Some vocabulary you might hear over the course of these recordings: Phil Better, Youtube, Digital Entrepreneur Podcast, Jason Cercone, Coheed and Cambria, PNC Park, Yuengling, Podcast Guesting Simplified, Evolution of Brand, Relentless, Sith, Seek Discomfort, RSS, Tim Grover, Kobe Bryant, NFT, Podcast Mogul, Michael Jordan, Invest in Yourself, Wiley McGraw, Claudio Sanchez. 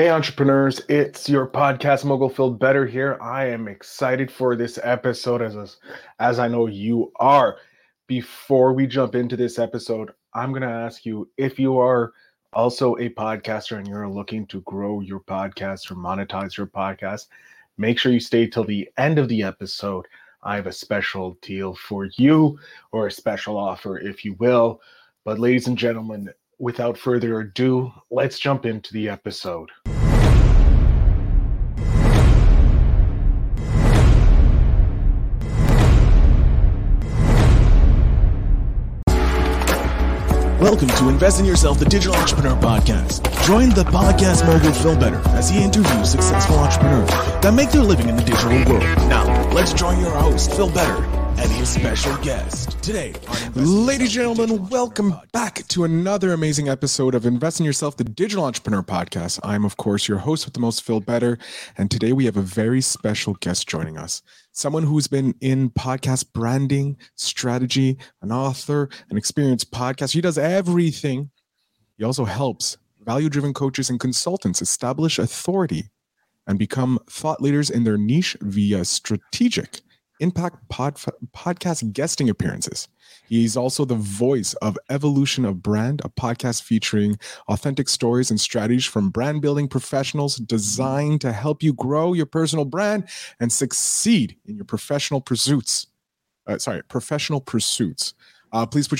Hey, entrepreneurs, it's your podcast mogul, Phil Better here. I am excited for this episode, as I know you are. Before we jump into this episode, I'm going to ask you if you are also a podcaster and you're looking to grow your podcast or monetize your podcast, make sure you stay till the end of the episode. I have a special deal for you, or a special offer, if you will. But ladies and gentlemen, without further ado, let's jump into the episode. Welcome to Invest in Yourself, the Digital Entrepreneur Podcast. Join the podcast mogul Phil Better as he interviews successful entrepreneurs that make their living in the digital world. Now, let's join your host, Phil Better, and his special guest today. Ladies and gentlemen, welcome back to another amazing episode of Invest in Yourself, the Digital Entrepreneur Podcast. I'm, of course, your host with the most, Phil Better. And today we have a very special guest joining us. Someone who's been in podcast branding, strategy, an author, an experienced podcaster. He does everything. He also helps value-driven coaches and consultants establish authority and become thought leaders in their niche via strategic impact podcast guesting appearances. He's also the voice of Evolution of Brand, a podcast featuring authentic stories and strategies from brand building professionals designed to help you grow your personal brand and succeed in your professional pursuits. Please put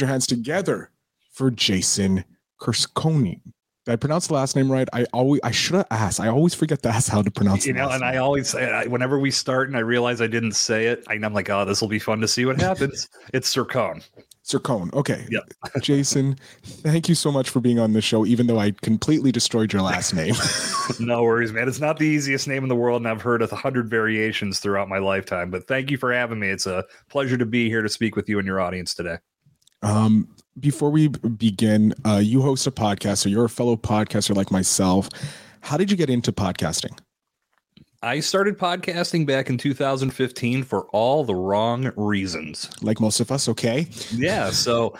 your hands together for Jason Cercone. Did I pronounce the last name right? I should have asked. I always forget to ask how to pronounce it. I always say, whenever we start and I realize I didn't say it, I'm like, oh, this will be fun to see what happens. It's Cercone. Cercone. Okay. Yep. Jason, thank you so much for being on the show, even though I completely destroyed your last name. No worries, man. It's not the easiest name in the world, and I've heard 100 variations throughout my lifetime, but thank you for having me. It's a pleasure to be here to speak with you and your audience today. Before we begin, you host a podcast, so you're a fellow podcaster like myself. How did you get into podcasting? I started podcasting back in 2015 for all the wrong reasons. Like most of us, okay? Yeah, so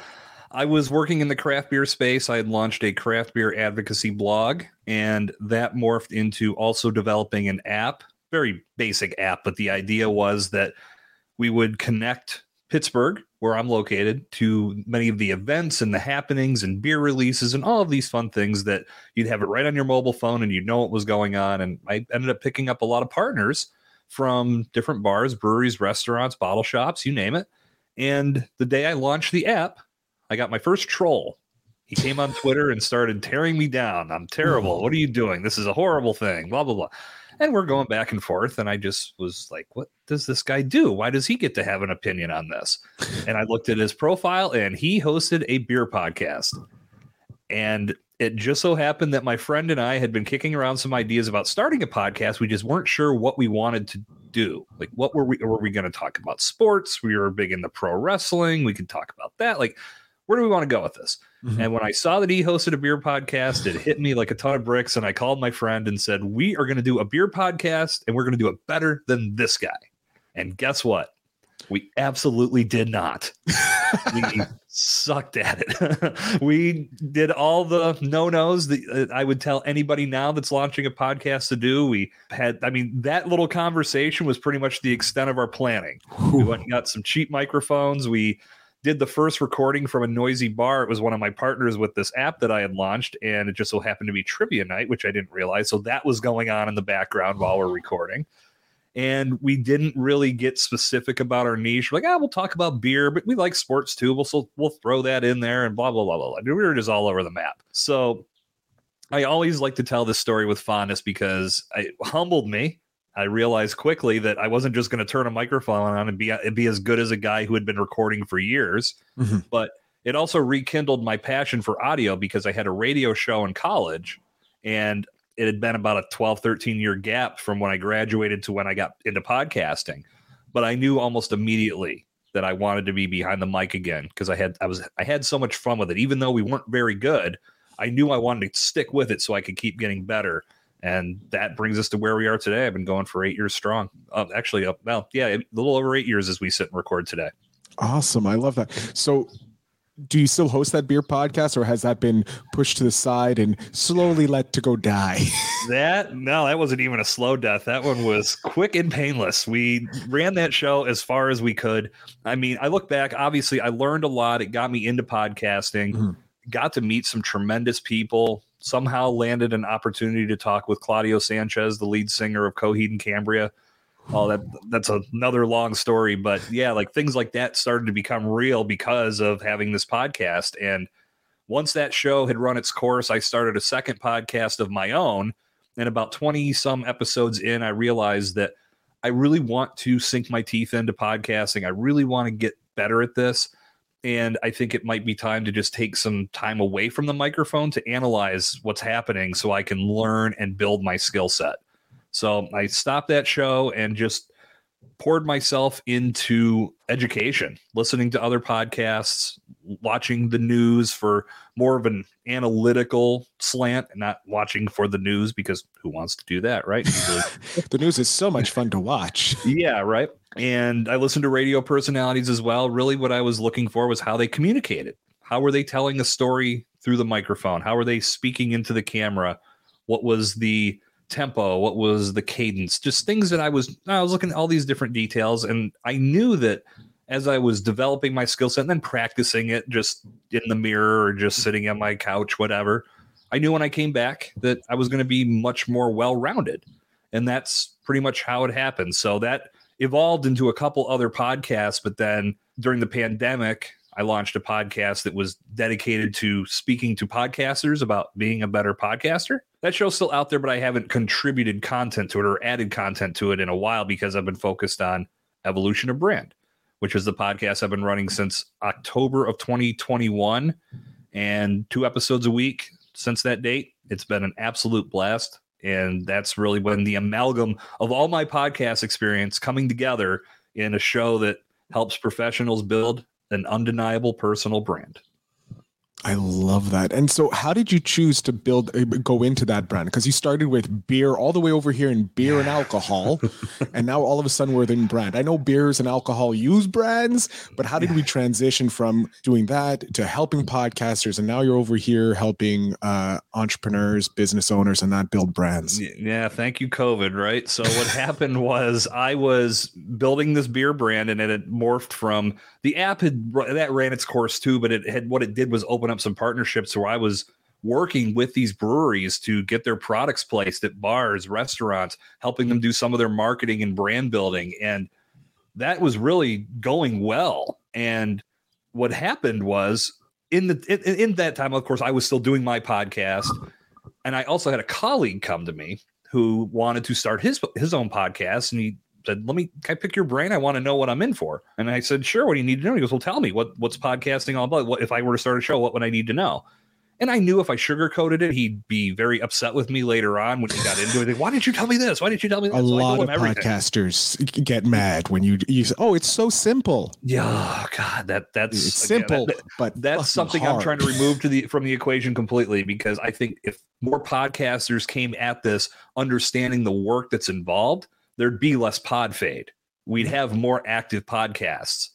I was working in the craft beer space. I had launched a craft beer advocacy blog, and that morphed into also developing an app, very basic app, but the idea was that we would connect Pittsburgh, where I'm located, to many of the events and the happenings and beer releases and all of these fun things that you'd have it right on your mobile phone and you'd know what was going on. And I ended up picking up a lot of partners from different bars, breweries, restaurants, bottle shops, you name it. And the day I launched the app, I got my first troll. He came on Twitter and started tearing me down. I'm terrible. What are you doing? This is a horrible thing, blah, blah, blah. And we're going back and forth. And I just was like, what does this guy do? Why does he get to have an opinion on this? And I looked at his profile and he hosted a beer podcast. And it just so happened that my friend and I had been kicking around some ideas about starting a podcast. We just weren't sure what we wanted to do. Like, what were we going to talk about? Sports? We were big into pro wrestling. We could talk about that. Like, where do we want to go with this? Mm-hmm. And when I saw that he hosted a beer podcast, it hit me like a ton of bricks. And I called my friend and said, we are going to do a beer podcast and we're going to do it better than this guy. And guess what? We absolutely did not. We sucked at it. We did all the no-nos that I would tell anybody now that's launching a podcast to do. We had, that little conversation was pretty much the extent of our planning. Ooh. We went and got some cheap microphones. We did the first recording from a noisy bar. It was one of my partners with this app that I had launched, and it just so happened to be trivia night, which I didn't realize. So that was going on in the background while we're recording. And we didn't really get specific about our niche. We're like, we'll talk about beer, but we like sports too. We'll throw that in there and blah, blah, blah, blah, blah. We were just all over the map. So I always like to tell this story with fondness because it humbled me. I realized quickly that I wasn't just going to turn a microphone on and be as good as a guy who had been recording for years, mm-hmm. But it also rekindled my passion for audio because I had a radio show in college and it had been about a 12, 13 year gap from when I graduated to when I got into podcasting. But I knew almost immediately that I wanted to be behind the mic again because I had so much fun with it. Even though we weren't very good, I knew I wanted to stick with it so I could keep getting better. And that brings us to where we are today. I've been going for 8 years strong. A little over 8 years as we sit and record today. Awesome. I love that. So do you still host that beer podcast, or has that been pushed to the side and slowly let to go die? That wasn't even a slow death. That one was quick and painless. We ran that show as far as we could. I mean, I look back, obviously I learned a lot. It got me into podcasting, got to meet some tremendous people, somehow landed an opportunity to talk with Claudio Sanchez, the lead singer of Coheed and Cambria. Oh, that's another long story, but yeah, like things like that started to become real because of having this podcast. And once that show had run its course, I started a second podcast of my own. And about 20 some episodes in, I realized that I really want to sink my teeth into podcasting. I really want to get better at this. And I think it might be time to just take some time away from the microphone to analyze what's happening so I can learn and build my skill set. So I stopped that show and just poured myself into education, listening to other podcasts, watching the news for more of an analytical slant, and not watching for the news, because who wants to do that, right? The news is so much fun to watch. Yeah, right. And I listened to radio personalities as well. Really what I was looking for was how they communicated. How were they telling a story through the microphone? How were they speaking into the camera? What was the tempo? What was the cadence? Just things that I was looking at all these different details. And I knew that as I was developing my skill set and then practicing it just in the mirror or just sitting on my couch, whatever, I knew when I came back that I was going to be much more well-rounded. And that's pretty much how it happened. So that evolved into a couple other podcasts. But then during the pandemic, I launched a podcast that was dedicated to speaking to podcasters about being a better podcaster. That show's still out there, but I haven't contributed content to it or added content to it in a while because I've been focused on Evolution of Brand, which is the podcast I've been running since October of 2021, and 2 episodes a week since that date. It's been an absolute blast. And that's really when the amalgam of all my podcast experience coming together in a show that helps professionals build an undeniable personal brand. I love that. And so how did you choose to go into that brand? Because you started with beer all the way over here in beer and alcohol. And now all of a sudden we're in brand. I know beers and alcohol use brands, but how did we transition from doing that to helping podcasters? And now you're over here helping entrepreneurs, business owners, and not build brands. Yeah. Thank you, COVID, right? So what happened was I was building this beer brand, and it had morphed from the app that ran its course too, but it had, what it did was open up some partnerships where I was working with these breweries to get their products placed at bars, restaurants, helping them do some of their marketing and brand building. And that was really going well. And what happened was in that time, of course, I was still doing my podcast. And I also had a colleague come to me who wanted to start his own podcast. And he said, can I pick your brain? I want to know what I'm in for. And I said, sure, what do you need to know? He goes, well, tell me what's podcasting all about. What if I were to start a show, what would I need to know? And I knew if I sugarcoated it, he'd be very upset with me later on when he got into it. Why didn't you tell me this? Why didn't you tell me this? A lot of podcasters get mad when you say, oh, it's so simple. Yeah, God, but that's something hard. I'm trying to remove from the equation completely, because I think if more podcasters came at this understanding the work that's involved, there'd be less pod fade. We'd have more active podcasts,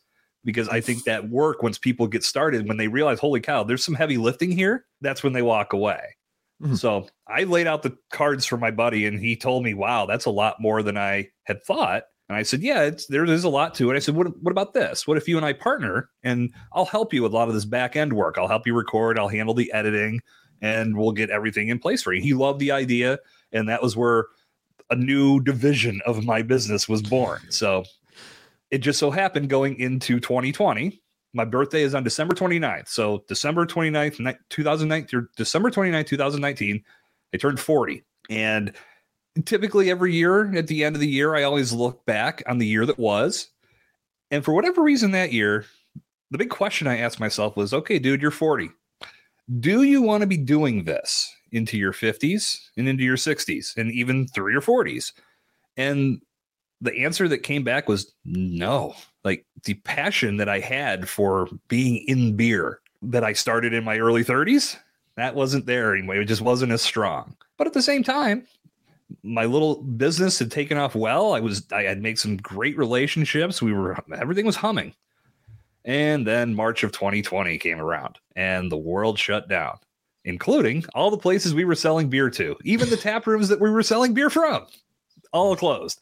because I think that work, once people get started, when they realize, holy cow, there's some heavy lifting here, that's when they walk away. Mm-hmm. So I laid out the cards for my buddy, and he told me, wow, that's a lot more than I had thought. And I said, yeah, there is a lot to it. I said, what about this? What if you and I partner, and I'll help you with a lot of this back end work. I'll help you record. I'll handle the editing, and we'll get everything in place for you. He loved the idea. And that was where a new division of my business was born. So it just so happened going into 2020, my birthday is on December 29th. So December 29th, 2019, or December 29th, 2019, I turned 40. And typically every year at the end of the year, I always look back on the year that was. And for whatever reason that year, the big question I asked myself was, okay, dude, you're 40. Do you want to be doing this into your 50s and into your 60s and even through your 40s? And the answer that came back was no. Like, the passion that I had for being in beer that I started in my early 30s, that wasn't there anyway. It just wasn't as strong. But at the same time, my little business had taken off well. I had made some great relationships. Everything was humming. And then March of 2020 came around and the world shut down, including all the places we were selling beer to, even the tap rooms that we were selling beer from, all closed.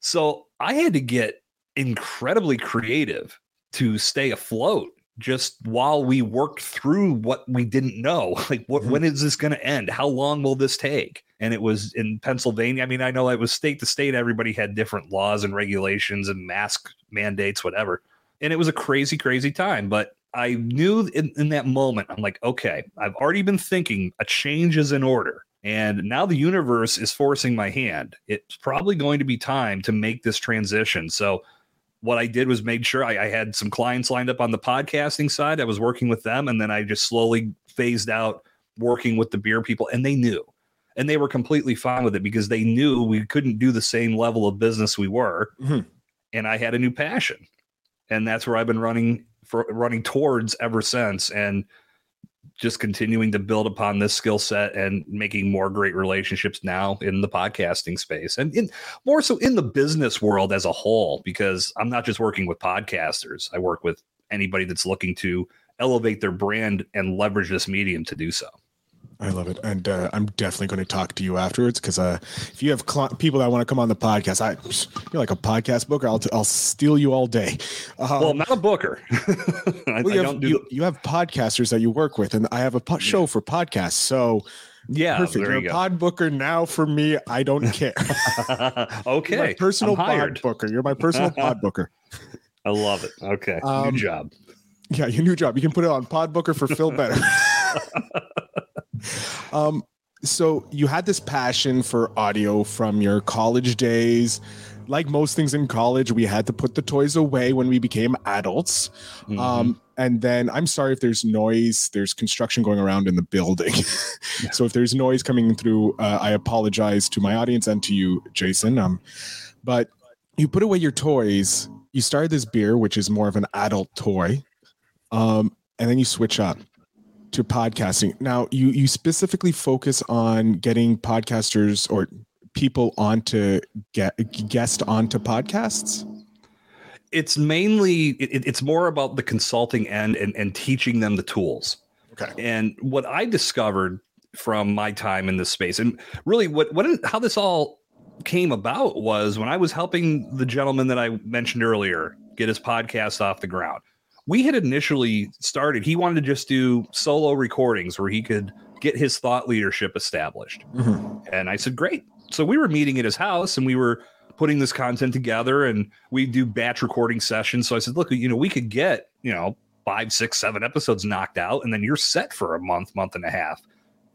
So I had to get incredibly creative to stay afloat just while we worked through what we didn't know. Like, what, when is this going to end? How long will this take? And it was in Pennsylvania. I mean, I know it was state to state. Everybody had different laws and regulations and mask mandates, whatever. And it was a crazy, crazy time. But I knew in that moment, I'm like, okay, I've already been thinking a change is in order. And now the universe is forcing my hand. It's probably going to be time to make this transition. So what I did was made sure I had some clients lined up on the podcasting side. I was working with them. And then I just slowly phased out working with the beer people. And they knew. And they were completely fine with it because they knew we couldn't do the same level of business we were. Mm-hmm. And I had a new passion. And that's where I've been running towards ever since, and just continuing to build upon this skill set and making more great relationships now in the podcasting space and in more so in the business world as a whole, because I'm not just working with podcasters. I work with anybody that's looking to elevate their brand and leverage this medium to do so. I love it. And I'm definitely going to talk to you afterwards, because if you have people that want to come on the podcast, you're like a podcast booker. I'll steal you all day. Well, I'm not a booker. You have podcasters that you work with, and I have a show for podcasts. So yeah, perfect. You're a pod booker now for me. I don't care. Okay. You're my personal pod booker. You're my personal pod booker. I love it. Okay. New job. Yeah, your new job. You can put it on Pod Booker for Phil Better. So you had this passion for audio from your college days. Like most things in college, we had to put the toys away when we became adults. Mm-hmm. And then I'm sorry if there's noise, there's construction going around in the building. So if there's noise coming through, I apologize to my audience and to you, Jason. But you put away your toys. You started this beer, which is more of an adult toy. And then you switch up to podcasting. Now you specifically focus on getting podcasters or people onto guest onto podcasts. It's mainly, it's more about the consulting end and teaching them the tools. Okay. And what I discovered from my time in this space, and really how this all came about, was when I was helping the gentleman that I mentioned earlier get his podcast off the ground. We had initially started, he wanted to just do solo recordings where he could get his thought leadership established. Mm-hmm. And I said, great. So we were meeting at his house and we were putting this content together, and we do batch recording sessions. So I said, look, we could get, 5, 6, 7 episodes knocked out, and then you're set for a month and a half.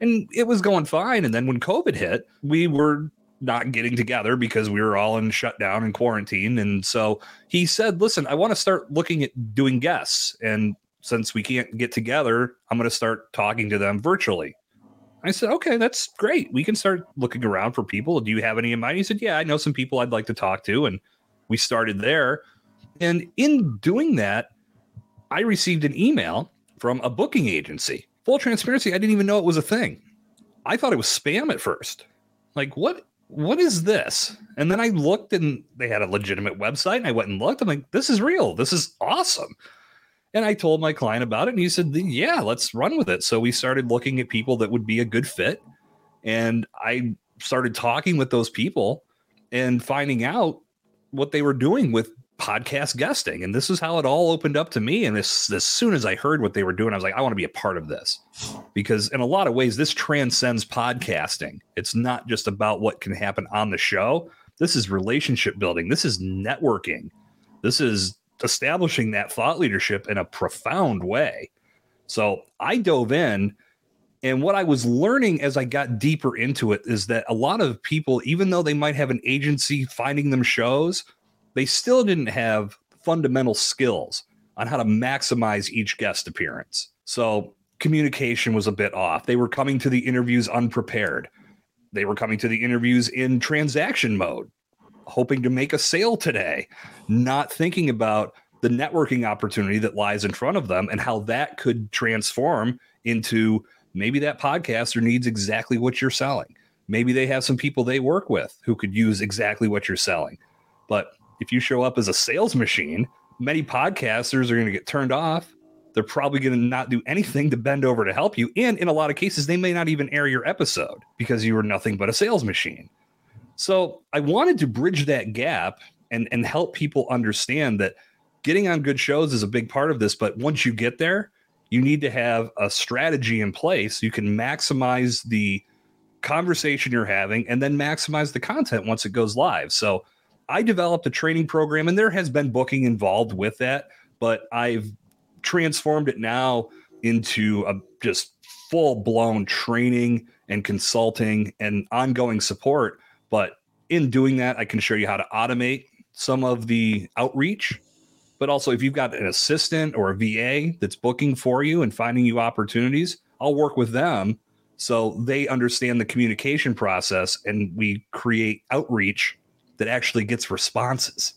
And it was going fine. And then when COVID hit, we were not getting together because we were all in shutdown and quarantine. And so he said, listen, I want to start looking at doing guests. And since we can't get together, I'm going to start talking to them virtually. I said, okay, that's great. We can start looking around for people. Do you have any in mind? He said, yeah, I know some people I'd like to talk to. And we started there. And in doing that, I received an email from a booking agency. Full transparency, I didn't even know it was a thing. I thought it was spam at first. Like, what is this? And then I looked, and they had a legitimate website, and I went and looked. I'm like, this is real. This is awesome. And I told my client about it, and he said, yeah, let's run with it. So we started looking at people that would be a good fit. And I started talking with those people and finding out what they were doing with podcast guesting. And this is how it all opened up to me. And as soon as I heard what they were doing, I was like, I want to be a part of this, because in a lot of ways, this transcends podcasting. It's not just about what can happen on the show. This is relationship building. This is networking. This is establishing that thought leadership in a profound way. So I dove in, and what I was learning as I got deeper into it is that a lot of people, even though they might have an agency finding them shows, they still didn't have fundamental skills on how to maximize each guest appearance. So communication was a bit off. They were coming to the interviews unprepared. They were coming to the interviews in transaction mode, hoping to make a sale today, not thinking about the networking opportunity that lies in front of them and how that could transform into, maybe that podcaster needs exactly what you're selling. Maybe they have some people they work with who could use exactly what you're selling. But if you show up as a sales machine, many podcasters are going to get turned off. They're probably going to not do anything to bend over to help you. And in a lot of cases, they may not even air your episode because you were nothing but a sales machine. So I wanted to bridge that gap and help people understand that getting on good shows is a big part of this. But once you get there, you need to have a strategy in place. You can maximize the conversation you're having and then maximize the content once it goes live. So I developed a training program, and there has been booking involved with that, but I've transformed it now into a just full-blown training and consulting and ongoing support. But in doing that, I can show you how to automate some of the outreach. But also, if you've got an assistant or a VA that's booking for you and finding you opportunities, I'll work with them so they understand the communication process, and we create outreach that actually gets responses.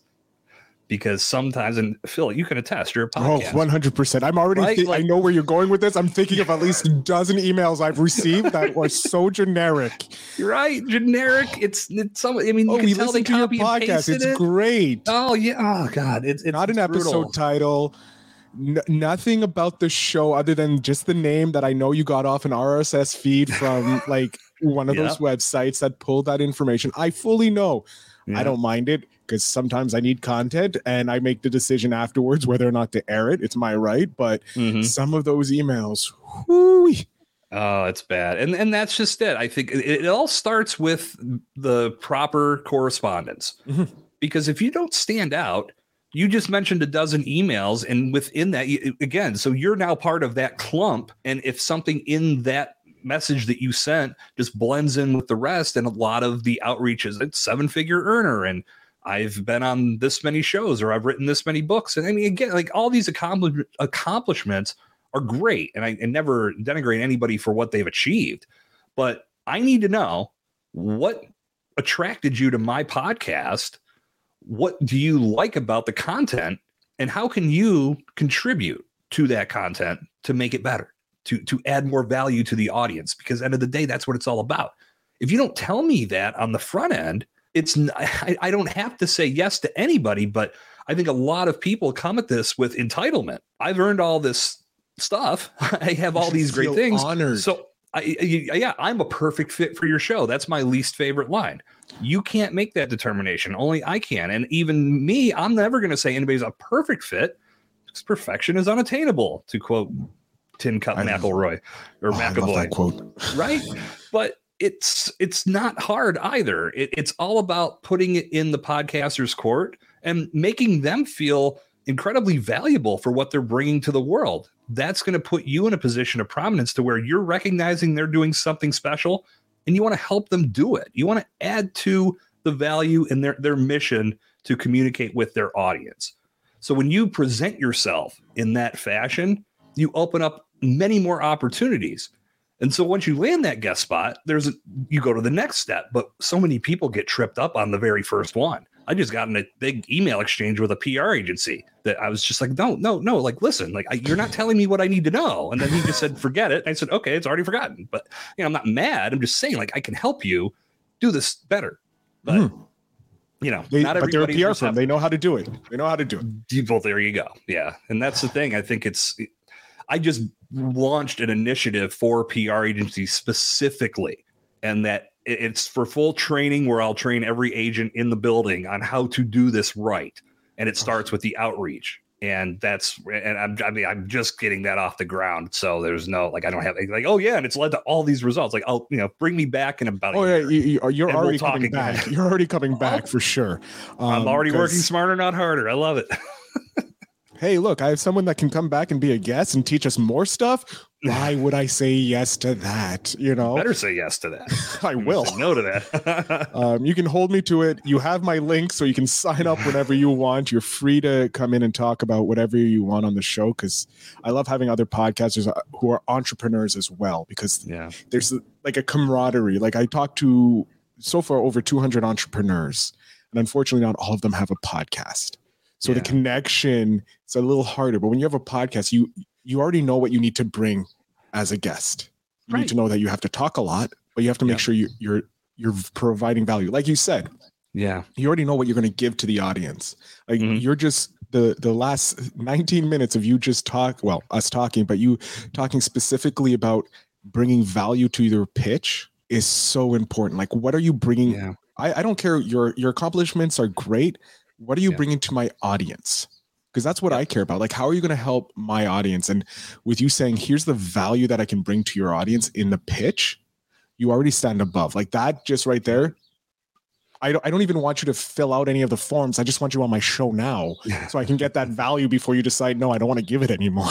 Because sometimes, and Phil, you can attest, you're a podcast. Oh, 100%. I'm already, right? I know where you're going with this. I'm thinking of at least a dozen emails I've received that were so generic. You're right. Generic. It's some, I mean, you can tell they copy and pasted it. It's great. Oh, yeah. Oh, God. It's not an episode title. Nothing about the show other than just the name that I know you got off an RSS feed from like one of those websites that pulled that information. I fully know. Yeah. I don't mind it, because sometimes I need content and I make the decision afterwards whether or not to air it. It's my right. But some of those emails, whoo-wee. Oh, it's bad. And that's just it. I think it all starts with the proper correspondence, because if you don't stand out, you just mentioned a dozen emails, and within that, again, so you're now part of that clump. And if something in that message that you sent just blends in with the rest, and a lot of the outreach is it's 7-figure earner, and I've been on this many shows, or I've written this many books. And I mean, again, like all these accomplishments are great. And I never denigrate anybody for what they've achieved, but I need to know what attracted you to my podcast. What do you like about the content, and how can you contribute to that content to make it better, to add more value to the audience? Because at the end of the day, that's what it's all about. If you don't tell me that on the front end, I don't have to say yes to anybody, but I think a lot of people come at this with entitlement. I've earned all this stuff. I have all these great things. Honored. So I'm a perfect fit for your show. That's my least favorite line. You can't make that determination. Only I can. And even me, I'm never going to say anybody's a perfect fit, because perfection is unattainable, to quote Tim McElroy or McAvoy. Quote. Right. But it's not hard either. It's all about putting it in the podcaster's court and making them feel incredibly valuable for what they're bringing to the world. That's going to put you in a position of prominence to where you're recognizing they're doing something special, and you want to help them do it. You want to add to the value in their mission to communicate with their audience. So when you present yourself in that fashion, you open up many more opportunities. And so once you land that guest spot, you go to the next step. But so many people get tripped up on the very first one. I just got in a big email exchange with a PR agency that I was just like, no. Like, listen, like you're not telling me what I need to know. And then he just said, forget it. And I said, okay, it's already forgotten. But I'm not mad. I'm just saying, like, I can help you do this better. But they're a PR firm. They know how to do it. Well, there you go. Yeah. And that's the thing. I think I just launched an initiative for PR agencies specifically, and that it's for full training, where I'll train every agent in the building on how to do this right. And it starts with the outreach, and I'm just getting that off the ground. So there's no, like, I don't have like, oh yeah. And it's led to all these results. Like, I'll, bring me back in about a year. You're already coming back. You're already coming back for sure. I'm already working smarter, not harder. I love it. Hey, look, I have someone that can come back and be a guest and teach us more stuff. Why would I say yes to that? Better say yes to that. I will. No to that. You can hold me to it. You have my link, so you can sign up whenever you want. You're free to come in and talk about whatever you want on the show, because I love having other podcasters who are entrepreneurs as well, because there's like a camaraderie. Like, I talked to so far over 200 entrepreneurs, and unfortunately not all of them have a podcast. So the connection is a little harder. But when you have a podcast, you already know what you need to bring as a guest. You need to know that you have to talk a lot, but you have to make sure you're providing value. Like you said, you already know what you're going to give to the audience. Like you're just the last 19 minutes of you just us talking, but you talking specifically about bringing value to your pitch is so important. Like, what are you bringing? Yeah. I don't care. Your accomplishments are great. What are you bringing to my audience? Because that's what I care about. Like, how are you going to help my audience? And with you saying, here's the value that I can bring to your audience in the pitch, you already stand above. Like that just right there. I don't even want you to fill out any of the forms. I just want you on my show now so I can get that value before you decide, no, I don't want to give it anymore.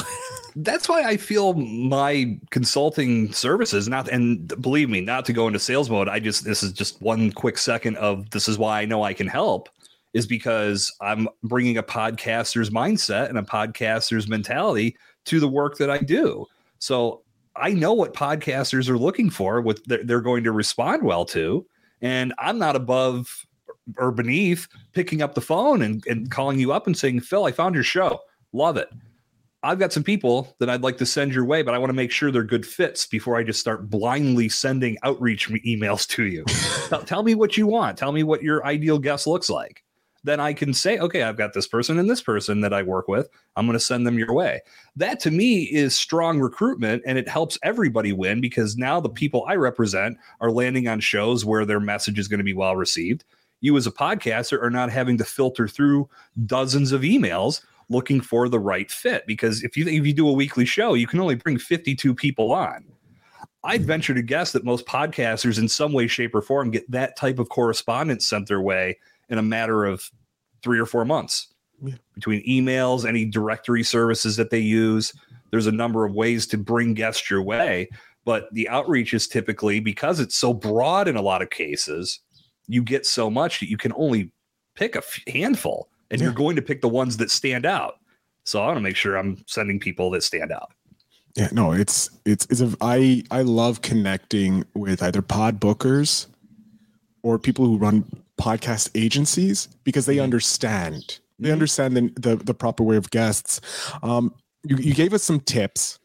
That's why I feel my consulting services, and believe me, not to go into sales mode. This is just one quick second of this is why I know I can help, is because I'm bringing a podcaster's mindset and a podcaster's mentality to the work that I do. So I know what podcasters are looking for, what they're going to respond well to. And I'm not above or beneath picking up the phone and calling you up and saying, Phil, I found your show. Love it. I've got some people that I'd like to send your way, but I want to make sure they're good fits before I just start blindly sending outreach emails to you. Tell me what you want. Tell me what your ideal guest looks like. Then I can say, okay, I've got this person and this person that I work with. I'm going to send them your way. That to me is strong recruitment, and it helps everybody win, because now the people I represent are landing on shows where their message is going to be well received. You as a podcaster are not having to filter through dozens of emails looking for the right fit, because if you do a weekly show, you can only bring 52 people on. I'd venture to guess that most podcasters in some way, shape, or form get that type of correspondence sent their way in a matter of 3 or 4 months. Yeah. Between emails, any directory services that they use, there's a number of ways to bring guests your way. But the outreach is typically, because it's so broad in a lot of cases, you get so much that you can only pick a handful, and you're going to pick the ones that stand out. So I want to make sure I'm sending people that stand out. Yeah, no, I love connecting with either pod bookers or people who run podcast agencies, because they understand. They understand the proper way of guests. You gave us some tips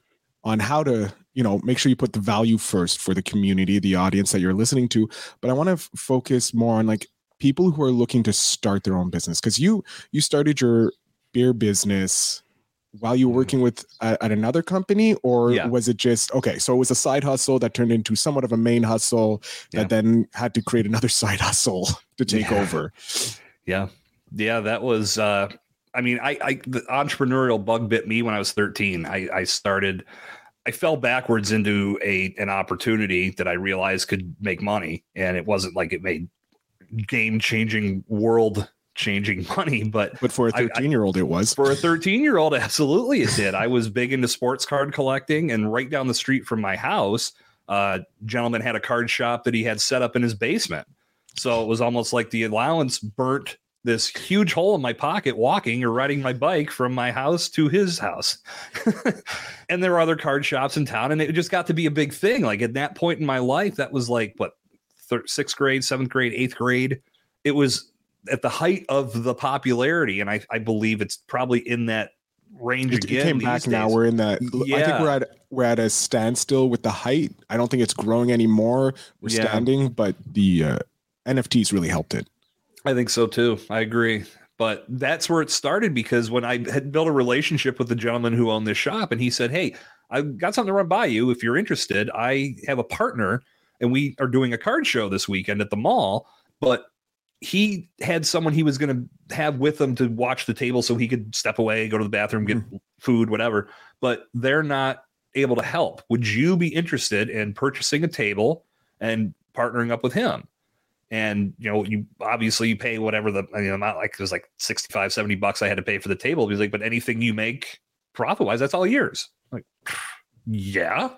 on how to, make sure you put the value first for the community, the audience that you're listening to. But I want to focus more on like people who are looking to start their own business, because you started your beer business while you were working with at another company, or was it just, okay, so it was a side hustle that turned into somewhat of a main hustle that then had to create another side hustle to take over? Yeah. Yeah. That was, the entrepreneurial bug bit me when I was 13. I fell backwards into an opportunity that I realized could make money. And it wasn't like it made game-changing, world-changing money, but for a 13-year-old, it was. For a 13-year-old, absolutely it did. I was big into sports card collecting, and right down the street from my house, gentleman had a card shop that he had set up in his basement. So it was almost like the allowance burnt this huge hole in my pocket walking or riding my bike from my house to his house. And there were other card shops in town, and it just got to be a big thing. Like at that point in my life, that was like, what, 6th grade, 7th grade, 8th grade. It was at the height of the popularity, and I believe it's probably in that range again. It came back days. Now we're in that. Yeah. I think we're at a standstill with the height. I don't think it's growing anymore. We're standing, but the NFTs really helped it. I think so too. I agree. But that's where it started, because when I had built a relationship with the gentleman who owned this shop, and he said, "Hey, I've got something to run by you if you're interested. I have a partner, and we are doing a card show this weekend at the mall, but." He had someone he was going to have with him to watch the table so he could step away, go to the bathroom, get food, whatever, but they're not able to help. Would you be interested in purchasing a table and partnering up with him? And, you obviously you pay whatever amount, like it was like $65-$70 I had to pay for the table. He's like, but anything you make profit wise, that's all yours. I'm like, yeah,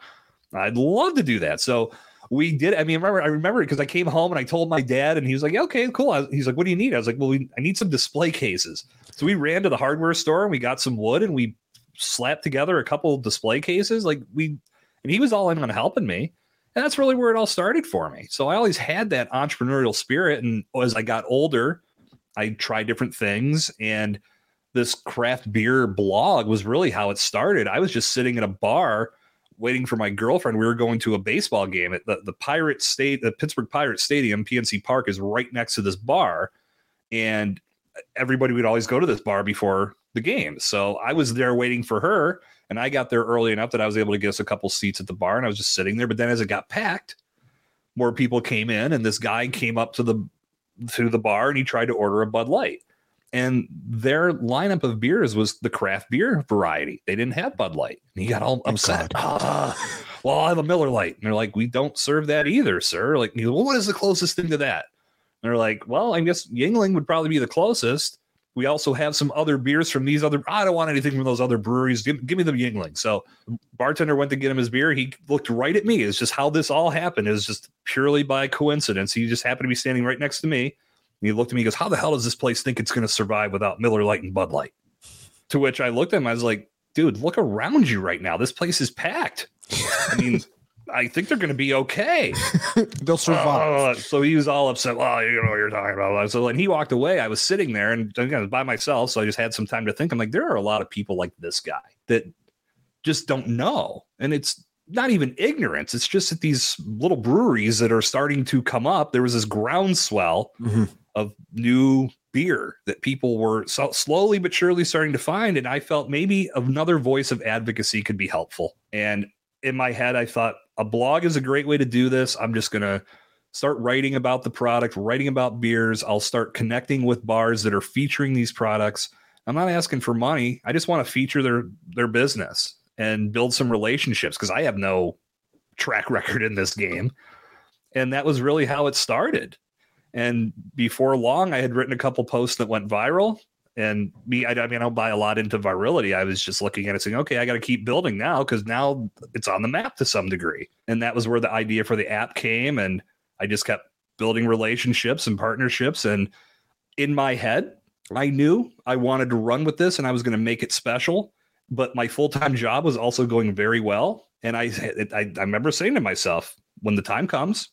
I'd love to do that. So we did. I mean, I remember it because I came home and I told my dad, and he was like, yeah, okay, cool. He's like, what do you need? I was like, well, I need some display cases. So we ran to the hardware store and we got some wood and we slapped together a couple display cases. And he was all in on helping me. And that's really where it all started for me. So I always had that entrepreneurial spirit. And as I got older, I tried different things. And this craft beer blog was really how it started. I was just sitting in a bar waiting for my girlfriend. We were going to a baseball game at the Pittsburgh Pirates Stadium. PNC Park is right next to this bar. And everybody would always go to this bar before the game. So I was there waiting for her, and I got there early enough that I was able to get us a couple seats at the bar, and I was just sitting there. But then as it got packed, more people came in, and this guy came up to the bar, and he tried to order a Bud Light. And their lineup of beers was the craft beer variety. They didn't have Bud Light. And he got all upset. Well, I'll have a Miller Lite. And they're like, we don't serve that either, sir. Like, well, what is the closest thing to that? And they're like, well, I guess Yuengling would probably be the closest. We also have some other beers from these other. I don't want anything from those other breweries. Give me the Yuengling. So bartender went to get him his beer. He looked right at me. It's just how this all happened. It was just purely by coincidence. He just happened to be standing right next to me. And he looked at me and goes, how the hell does this place think it's going to survive without Miller Lite and Bud Light? To which I looked at him. I was like, dude, look around you right now. This place is packed. I mean, I think they're going to be okay. They'll survive. So he was all upset. Well, you know what you're talking about. So when he walked away, I was sitting there and again, I was by myself. So I just had some time to think. I'm like, there are a lot of people like this guy that just don't know. And it's not even ignorance. It's just that these little breweries that are starting to come up, there was this groundswell of new beer that people were slowly but surely starting to find. And I felt maybe another voice of advocacy could be helpful. And in my head, I thought a blog is a great way to do this. I'm just going to start writing about the product, writing about beers. I'll start connecting with bars that are featuring these products. I'm not asking for money. I just want to feature their business and build some relationships because I have no track record in this game. And that was really how it started. And before long, I had written a couple posts that went viral. And I mean, I don't buy a lot into virility. I was just looking at it saying, okay, I got to keep building now because now it's on the map to some degree. And that was where the idea for the app came. And I just kept building relationships and partnerships. And in my head, I knew I wanted to run with this and I was going to make it special. But my full-time job was also going very well. And I remember saying to myself, when the time comes,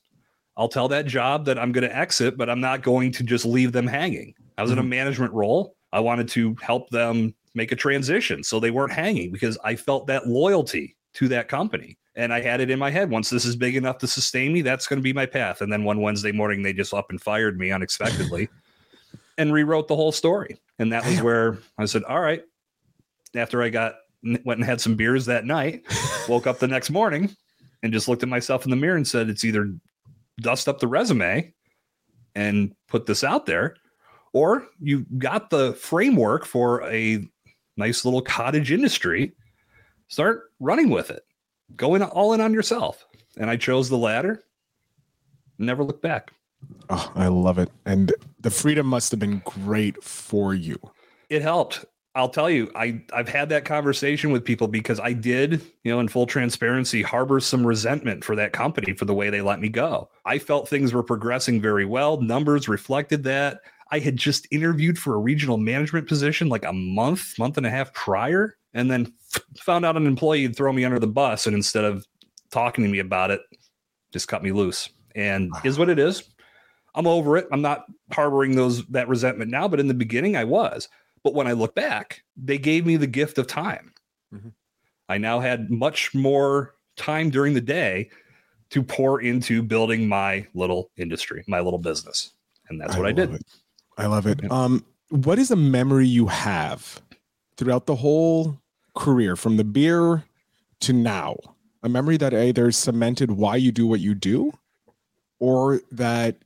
I'll tell that job that I'm going to exit, but I'm not going to just leave them hanging. I was in a management role. I wanted to help them make a transition so they weren't hanging because I felt that loyalty to that company. And I had it in my head. Once this is big enough to sustain me, that's going to be my path. And then one Wednesday morning, they just up and fired me unexpectedly and rewrote the whole story. And that was where I said, all right, after I went and had some beers that night, woke up the next morning and just looked at myself in the mirror and said, it's either dust up the resume and put this out there, or you got the framework for a nice little cottage industry. Start running with it. Going all in on yourself. And I chose the latter. Never looked back. Oh, I love it. And the freedom must have been great for you. It helped. I'll tell you, I've had that conversation with people because I did, in full transparency, harbor some resentment for that company for the way they let me go. I felt things were progressing very well. Numbers reflected that. I had just interviewed for a regional management position like a month and a half prior, and then found out an employee had thrown me under the bus. And instead of talking to me about it, just cut me loose. And is what it is. I'm over it. I'm not harboring that resentment now, but in the beginning I was. But when I look back, they gave me the gift of time. Mm-hmm. I now had much more time during the day to pour into building my little industry, my little business. And that's what I did. I love it. What is a memory you have throughout the whole career, from the beer to now? A memory that either cemented why you do what you do, or that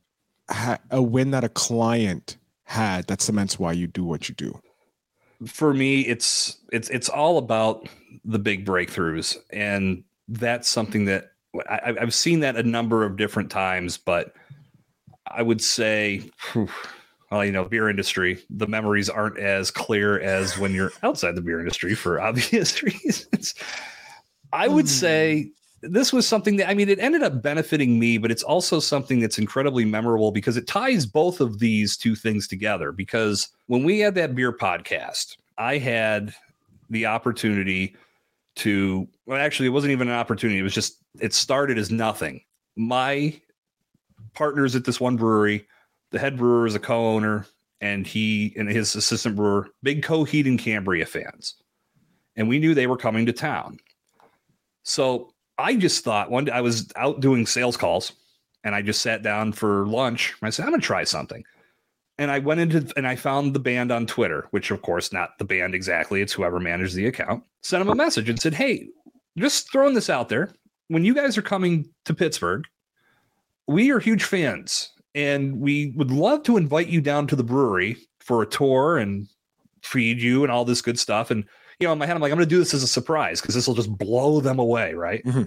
a win that a client had that cements why you do what you do? For me, it's all about the big breakthroughs, and that's something that I've seen that a number of different times. But I would say, beer industry, the memories aren't as clear as when you're outside the beer industry for obvious reasons. I would say this was something that, it ended up benefiting me, but it's also something that's incredibly memorable because it ties both of these two things together. Because when we had that beer podcast, I had the opportunity to, it wasn't even an opportunity. It was just, it started as nothing. My partners at this one brewery, the head brewer is a co-owner, and he and his assistant brewer, big Coheed and Cambria fans. And we knew they were coming to town. So I just thought one day I was out doing sales calls and I just sat down for lunch. And I said, I'm going to try something. And I went into and I found the band on Twitter, which, of course, not the band exactly. It's whoever managed the account. Sent them a message and said, hey, just throwing this out there. When you guys are coming to Pittsburgh, we are huge fans and we would love to invite you down to the brewery for a tour and feed you and all this good stuff. And, you know, in my head, I'm like, I'm going to do this as a surprise because this will just blow them away. Right. Mm-hmm.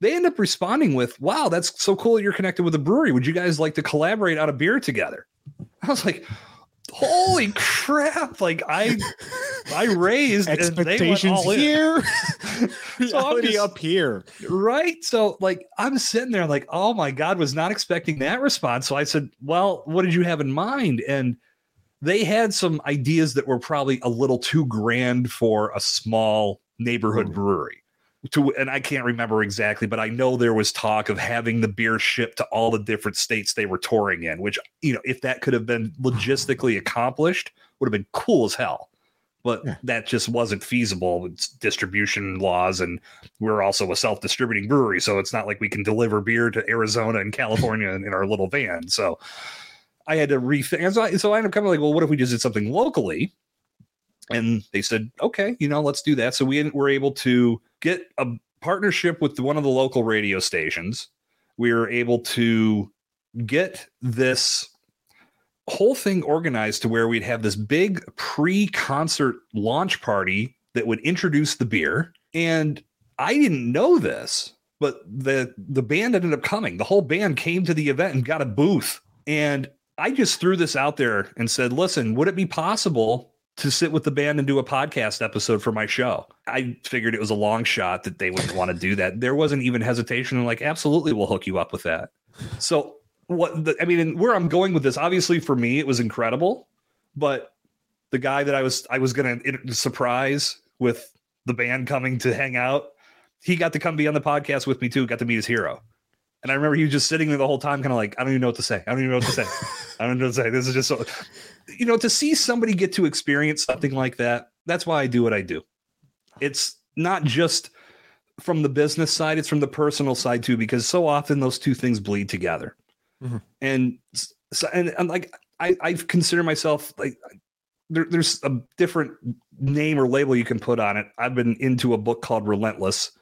They end up responding with, wow, that's so cool. You're connected with a brewery. Would you guys like to collaborate on a beer together? I was like, holy crap. Like I raised expectations and they went all in. Here. So already up here. Right. So like, I'm sitting there like, oh my God, was not expecting that response. So I said, well, what did you have in mind? And they had some ideas that were probably a little too grand for a small neighborhood brewery. And I can't remember exactly, but I know there was talk of having the beer shipped to all the different states they were touring in, which, you know, if that could have been logistically accomplished, would have been cool as hell. But that just wasn't feasible. It's distribution laws, and we're also a self-distributing brewery, so it's not like we can deliver beer to Arizona and California in our little van. So I had to rethink. So I ended up kind of like, well, what if we just did something locally? And they said, okay, you know, let's do that. So we were able to get a partnership with one of the local radio stations. We were able to get this whole thing organized to where we'd have this big pre-concert launch party that would introduce the beer. And I didn't know this, but the band ended up coming. The whole band came to the event and got a booth. And I just threw this out there and said, listen, would it be possible to sit with the band and do a podcast episode for my show? I figured it was a long shot that they wouldn't want to do that. There wasn't even hesitation. I'm like, absolutely, we'll hook you up with that. So and where I'm going with this, obviously for me, it was incredible, but the guy that I was going to surprise with the band coming to hang out, he got to come be on the podcast with me too, got to meet his hero. And I remember he was just sitting there the whole time, kind of like, I don't even know what to say. I don't even know what to say. I don't know what to say. This is just so, you know, to see somebody get to experience something like that. That's why I do what I do. It's not just from the business side. It's from the personal side too, because so often those two things bleed together. Mm-hmm. And like, I've considered myself like there's a different name or label you can put on it. I've been into a book called Relentless.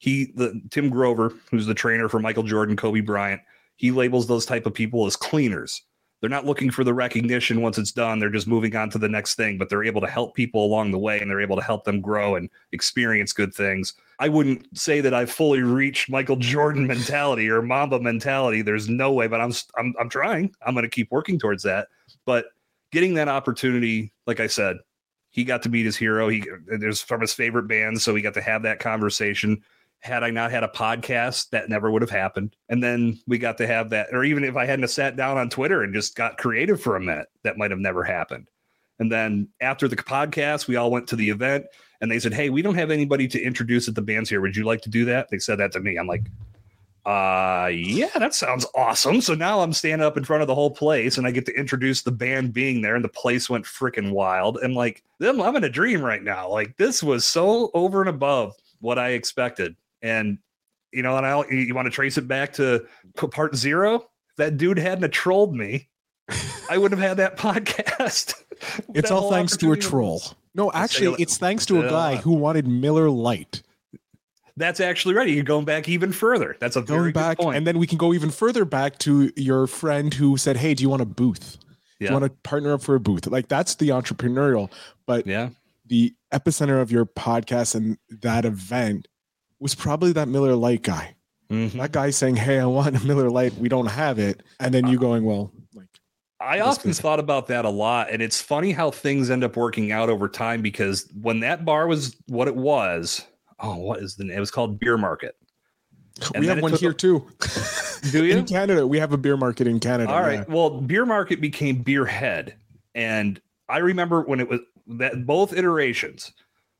Tim Grover, who's the trainer for Michael Jordan, Kobe Bryant, he labels those type of people as cleaners. They're not looking for the recognition once it's done. They're just moving on to the next thing, but they're able to help people along the way, and they're able to help them grow and experience good things. I wouldn't say that I fully reached Michael Jordan mentality or Mamba mentality. There's no way, but I'm trying. I'm going to keep working towards that. But getting that opportunity, like I said, he got to meet his hero. There's from his favorite band, so he got to have that conversation. Had I not had a podcast, that never would have happened. And then we got to have that, or even if I hadn't sat down on Twitter and just got creative for a minute, that might have never happened. And then after the podcast, we all went to the event and they said, hey, we don't have anybody to introduce at the band's here. Would you like to do that? They said that to me. I'm like, yeah, that sounds awesome. So now I'm standing up in front of the whole place and I get to introduce the band being there, and the place went freaking wild. And like, I'm living a dream right now. Like, this was so over and above what I expected. And, you know, you want to trace it back to part zero? If that dude hadn't trolled me, I would have had that podcast. It's all thanks to a troll. No, actually, it's thanks to a guy who wanted Miller Lite. That's actually right. You're going back even further. That's a very good point. And then we can go even further back to your friend who said, hey, do you want a booth? Yeah. Do you want to partner up for a booth? Like, that's the entrepreneurial. But yeah, the epicenter of your podcast and that event was probably that Miller Lite guy. Mm-hmm. That guy saying, hey, I want a Miller Lite. We don't have it. And then you going, well, like, I often thought about that a lot. And it's funny how things end up working out over time, because when that bar was what it was, it was called Beer Market. And we have one here too. Do you? In Canada, we have a Beer Market in Canada. All right. Yeah. Well, Beer Market became Beer Head. And I remember when it was that both iterations,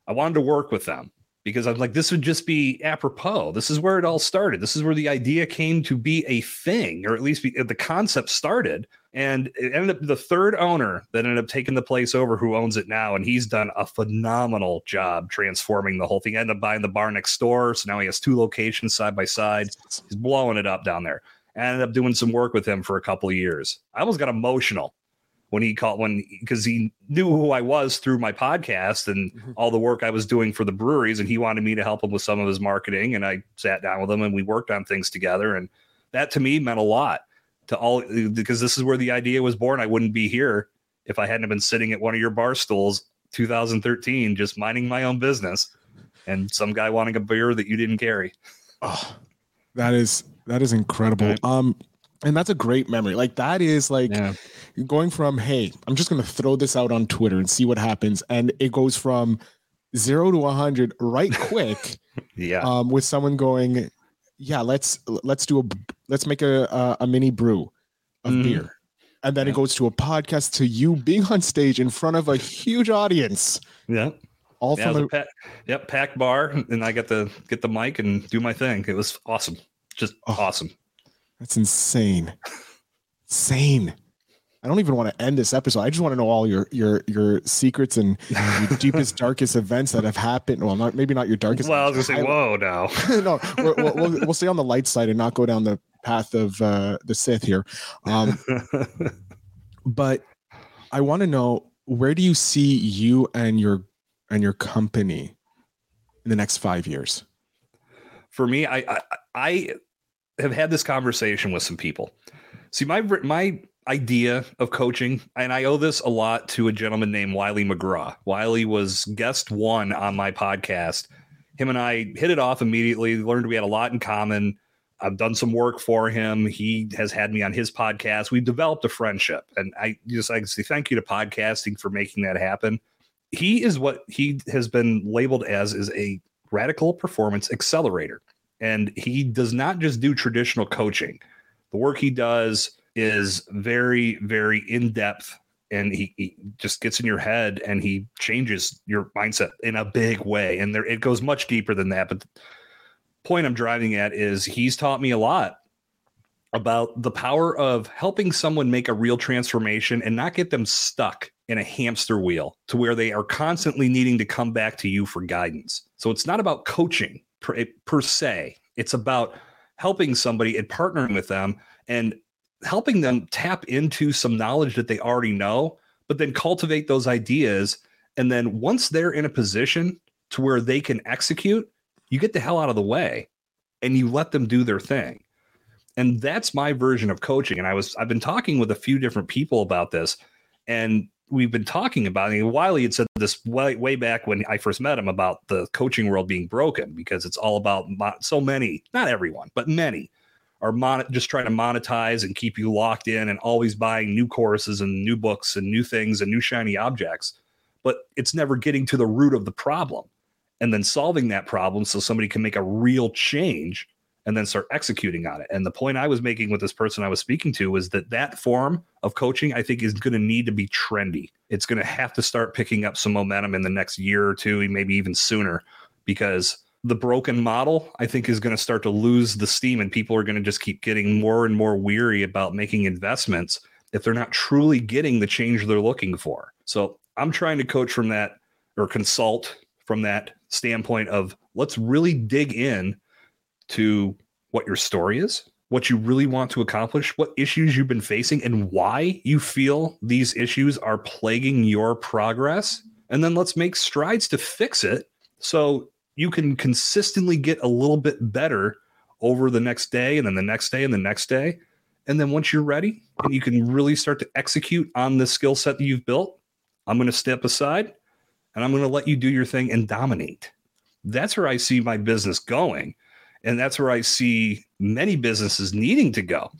I wanted to work with them, because I'm like, this would just be apropos. This is where it all started. This is where the idea came to be a thing, or at least the concept started. And it ended up the third owner that ended up taking the place over, who owns it now. And he's done a phenomenal job transforming the whole thing. He ended up buying the bar next door. So now he has two locations side by side. He's blowing it up down there. I ended up doing some work with him for a couple of years. I almost got emotional when he called, when, because he knew who I was through my podcast and all the work I was doing for the breweries, and he wanted me to help him with some of his marketing. And I sat down with him and we worked on things together. And that to me meant a lot to all, because this is where the idea was born. I wouldn't be here if I hadn't been sitting at one of your bar stools 2013, just minding my own business, and some guy wanting a beer that you didn't carry. Oh, that is incredible. Right. And that's a great memory. Like that is like going from, hey, I'm just going to throw this out on Twitter and see what happens. And it goes from 0 to 100 right quick. With someone going, let's make a mini brew of beer. And then it goes to a podcast to you being on stage in front of a huge audience. Yeah. All from packed bar. And I get the mic and do my thing. It was awesome. Just awesome. That's insane. Insane. I don't even want to end this episode. I just want to know all your secrets and your deepest, darkest events that have happened. Well, maybe not your darkest. Well, I was going to say, no. We'll stay on the light side and not go down the path of the Sith here. But I want to know, where do you see you and your company in the next 5 years? For me, I have had this conversation with some people. See, my idea of coaching, and I owe this a lot to a gentleman named Wiley McGraw. Wiley was guest one on my podcast. Him and I hit it off immediately, learned we had a lot in common. I've done some work for him. He has had me on his podcast. We've developed a friendship, and I can say thank you to podcasting for making that happen. He is what he has been labeled as is a radical performance accelerator. And he does not just do traditional coaching. The work he does is very, very in-depth, and he just gets in your head and he changes your mindset in a big way. And it goes much deeper than that. But the point I'm driving at is he's taught me a lot about the power of helping someone make a real transformation and not get them stuck in a hamster wheel to where they are constantly needing to come back to you for guidance. So it's not about coaching per se. It's about helping somebody and partnering with them and helping them tap into some knowledge that they already know, but then cultivate those ideas. And then once they're in a position to where they can execute, you get the hell out of the way and you let them do their thing. And that's my version of coaching. And I've been talking with a few different people about this, and we've been talking about it. And Wiley had said this way back when I first met him about the coaching world being broken, because it's all about so many, not everyone, but many are just trying to monetize and keep you locked in and always buying new courses and new books and new things and new shiny objects, but it's never getting to the root of the problem and then solving that problem so somebody can make a real change and then start executing on it. And the point I was making with this person I was speaking to is that form of coaching, I think, is going to need to be trendy. It's going to have to start picking up some momentum in the next year or two, and maybe even sooner, because the broken model, I think, is going to start to lose the steam, and people are going to just keep getting more and more weary about making investments if they're not truly getting the change they're looking for. So I'm trying to coach from that, or consult from that standpoint of, let's really dig in to what your story is, what you really want to accomplish, what issues you've been facing, and why you feel these issues are plaguing your progress. And then let's make strides to fix it so you can consistently get a little bit better over the next day, and then the next day, and the next day. And then once you're ready and you can really start to execute on the skill set that you've built, I'm going to step aside and I'm going to let you do your thing and dominate. That's where I see my business going. And that's where I see many businesses needing to go,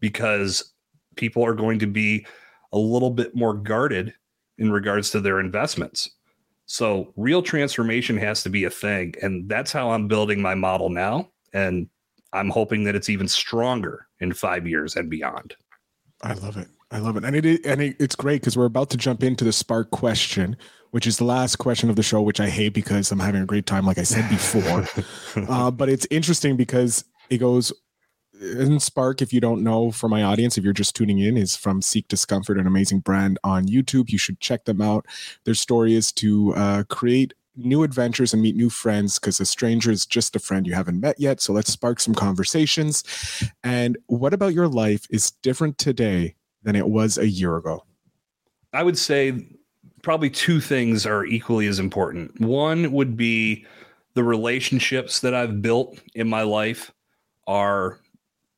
because people are going to be a little bit more guarded in regards to their investments. So real transformation has to be a thing. And that's how I'm building my model now. And I'm hoping that it's even stronger in 5 years and beyond. I love it. And it's great, because we're about to jump into the Spark question, which is the last question of the show, which I hate because I'm having a great time, like I said before. But it's interesting because it goes, and Spark, if you don't know, for my audience, if you're just tuning in, is from Seek Discomfort, an amazing brand on YouTube. You should check them out. Their story is to create new adventures and meet new friends, because a stranger is just a friend you haven't met yet. So let's spark some conversations. And what about your life is different today than it was a year ago? I would say probably two things are equally as important. One would be the relationships that I've built in my life are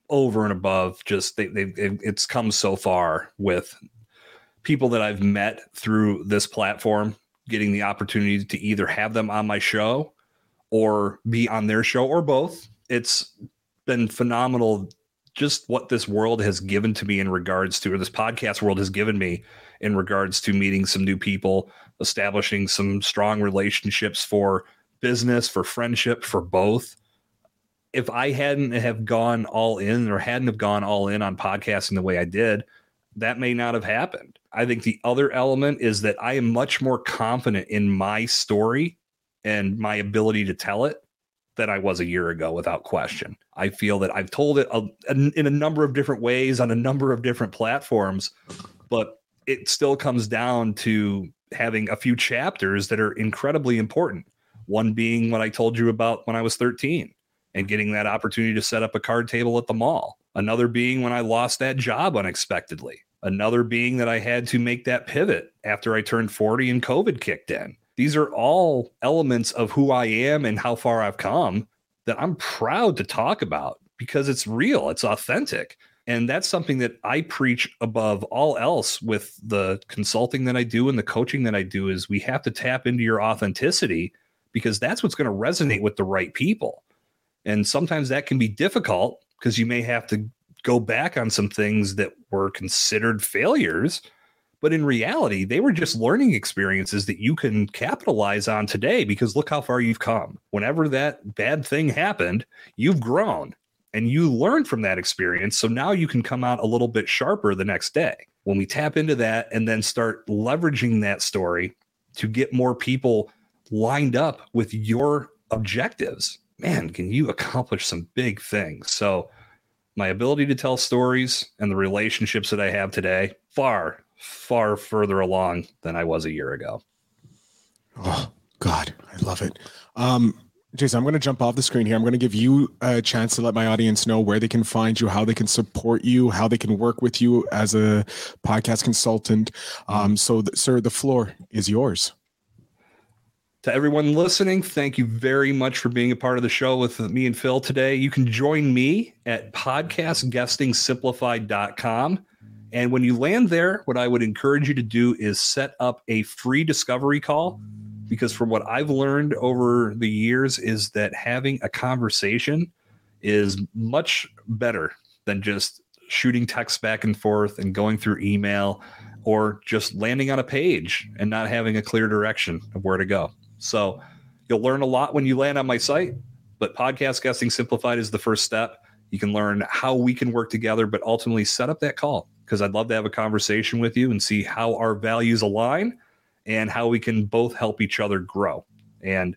over and above. Just it's come so far with people that I've met through this platform, getting the opportunity to either have them on my show or be on their show or both. It's been phenomenal just what this world has given to me in regards to, or this podcast world has given me in regards to meeting some new people, establishing some strong relationships for business, for friendship, for both. If I hadn't have gone all in or hadn't have gone all in on podcasting the way I did, that may not have happened. I think the other element is that I am much more confident in my story and my ability to tell it than I was a year ago, without question. I feel that I've told it in a number of different ways on a number of different platforms, but it still comes down to having a few chapters that are incredibly important. One being what I told you about when I was 13 and getting that opportunity to set up a card table at the mall. Another being when I lost that job unexpectedly. Another being that I had to make that pivot after I turned 40 and COVID kicked in. These are all elements of who I am and how far I've come that I'm proud to talk about because it's real, it's authentic. And that's something that I preach above all else with the consulting that I do and the coaching that I do, is we have to tap into your authenticity because that's what's going to resonate with the right people. And sometimes that can be difficult because you may have to go back on some things that were considered failures, but in reality, they were just learning experiences that you can capitalize on today because look how far you've come. Whenever that bad thing happened, you've grown and you learned from that experience. So now you can come out a little bit sharper the next day. When we tap into that and then start leveraging that story to get more people lined up with your objectives, man, can you accomplish some big things? So my ability to tell stories and the relationships that I have today, far further along than I was a year ago. Oh God, I love it. Jason, I'm going to jump off the screen here. I'm going to give you a chance to let my audience know where they can find you, how they can support you, how they can work with you as a podcast consultant. Sir, the floor is yours. To everyone listening, thank you very much for being a part of the show with me and Phil today. You can join me at podcastguestingsimplified.com. And when you land there, what I would encourage you to do is set up a free discovery call, because from what I've learned over the years is that having a conversation is much better than just shooting texts back and forth and going through email or just landing on a page and not having a clear direction of where to go. So you'll learn a lot when you land on my site, but Podcast Guesting Simplified is the first step. You can learn how we can work together, but ultimately set up that call, because I'd love to have a conversation with you and see how our values align and how we can both help each other grow. And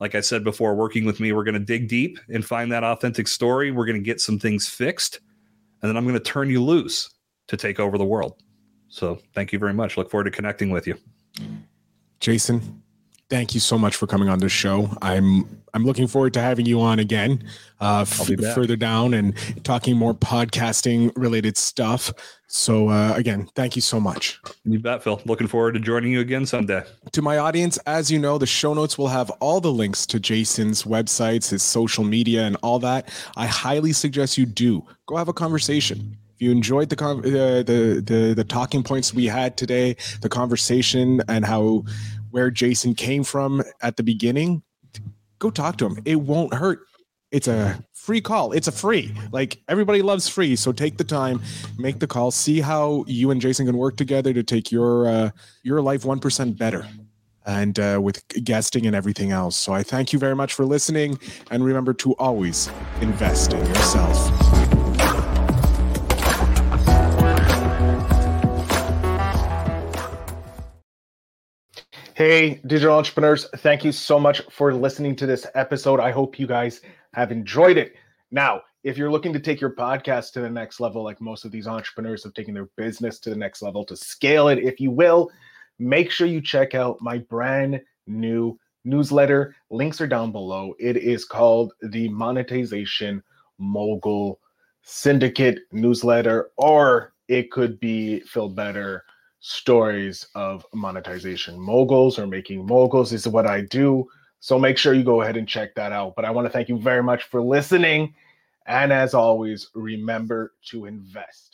like I said before, working with me, we're going to dig deep and find that authentic story. We're going to get some things fixed, and then I'm going to turn you loose to take over the world. So thank you very much. Look forward to connecting with you. Jason, thank you so much for coming on this show. I'm looking forward to having you on again further down and talking more podcasting related stuff. So again, thank you so much. You bet, Phil. Looking forward to joining you again someday. To my audience, as you know, the show notes will have all the links to Jason's websites, his social media, and all that. I highly suggest you do go have a conversation. You enjoyed the talking points we had today, the conversation, and where Jason came from at the beginning, go talk to him. It won't hurt. It's a free call. It's a free, like, everybody loves free. So take the time, make the call, see how you and Jason can work together to take your life 1% better, and with guesting and everything else. So I thank you very much for listening, and remember to always invest in yourself. Hey, digital entrepreneurs, thank you so much for listening to this episode. I hope you guys have enjoyed it. Now, if you're looking to take your podcast to the next level, like most of these entrepreneurs have taken their business to the next level, to scale it, if you will, make sure you check out my brand new newsletter. Links are down below. It is called the Monetization Mogul Syndicate Newsletter, or it could be Phil Better stories of monetization. Moguls or Making Moguls is what I do. So make sure you go ahead and check that out. But I want to thank you very much for listening. And as always, remember to invest.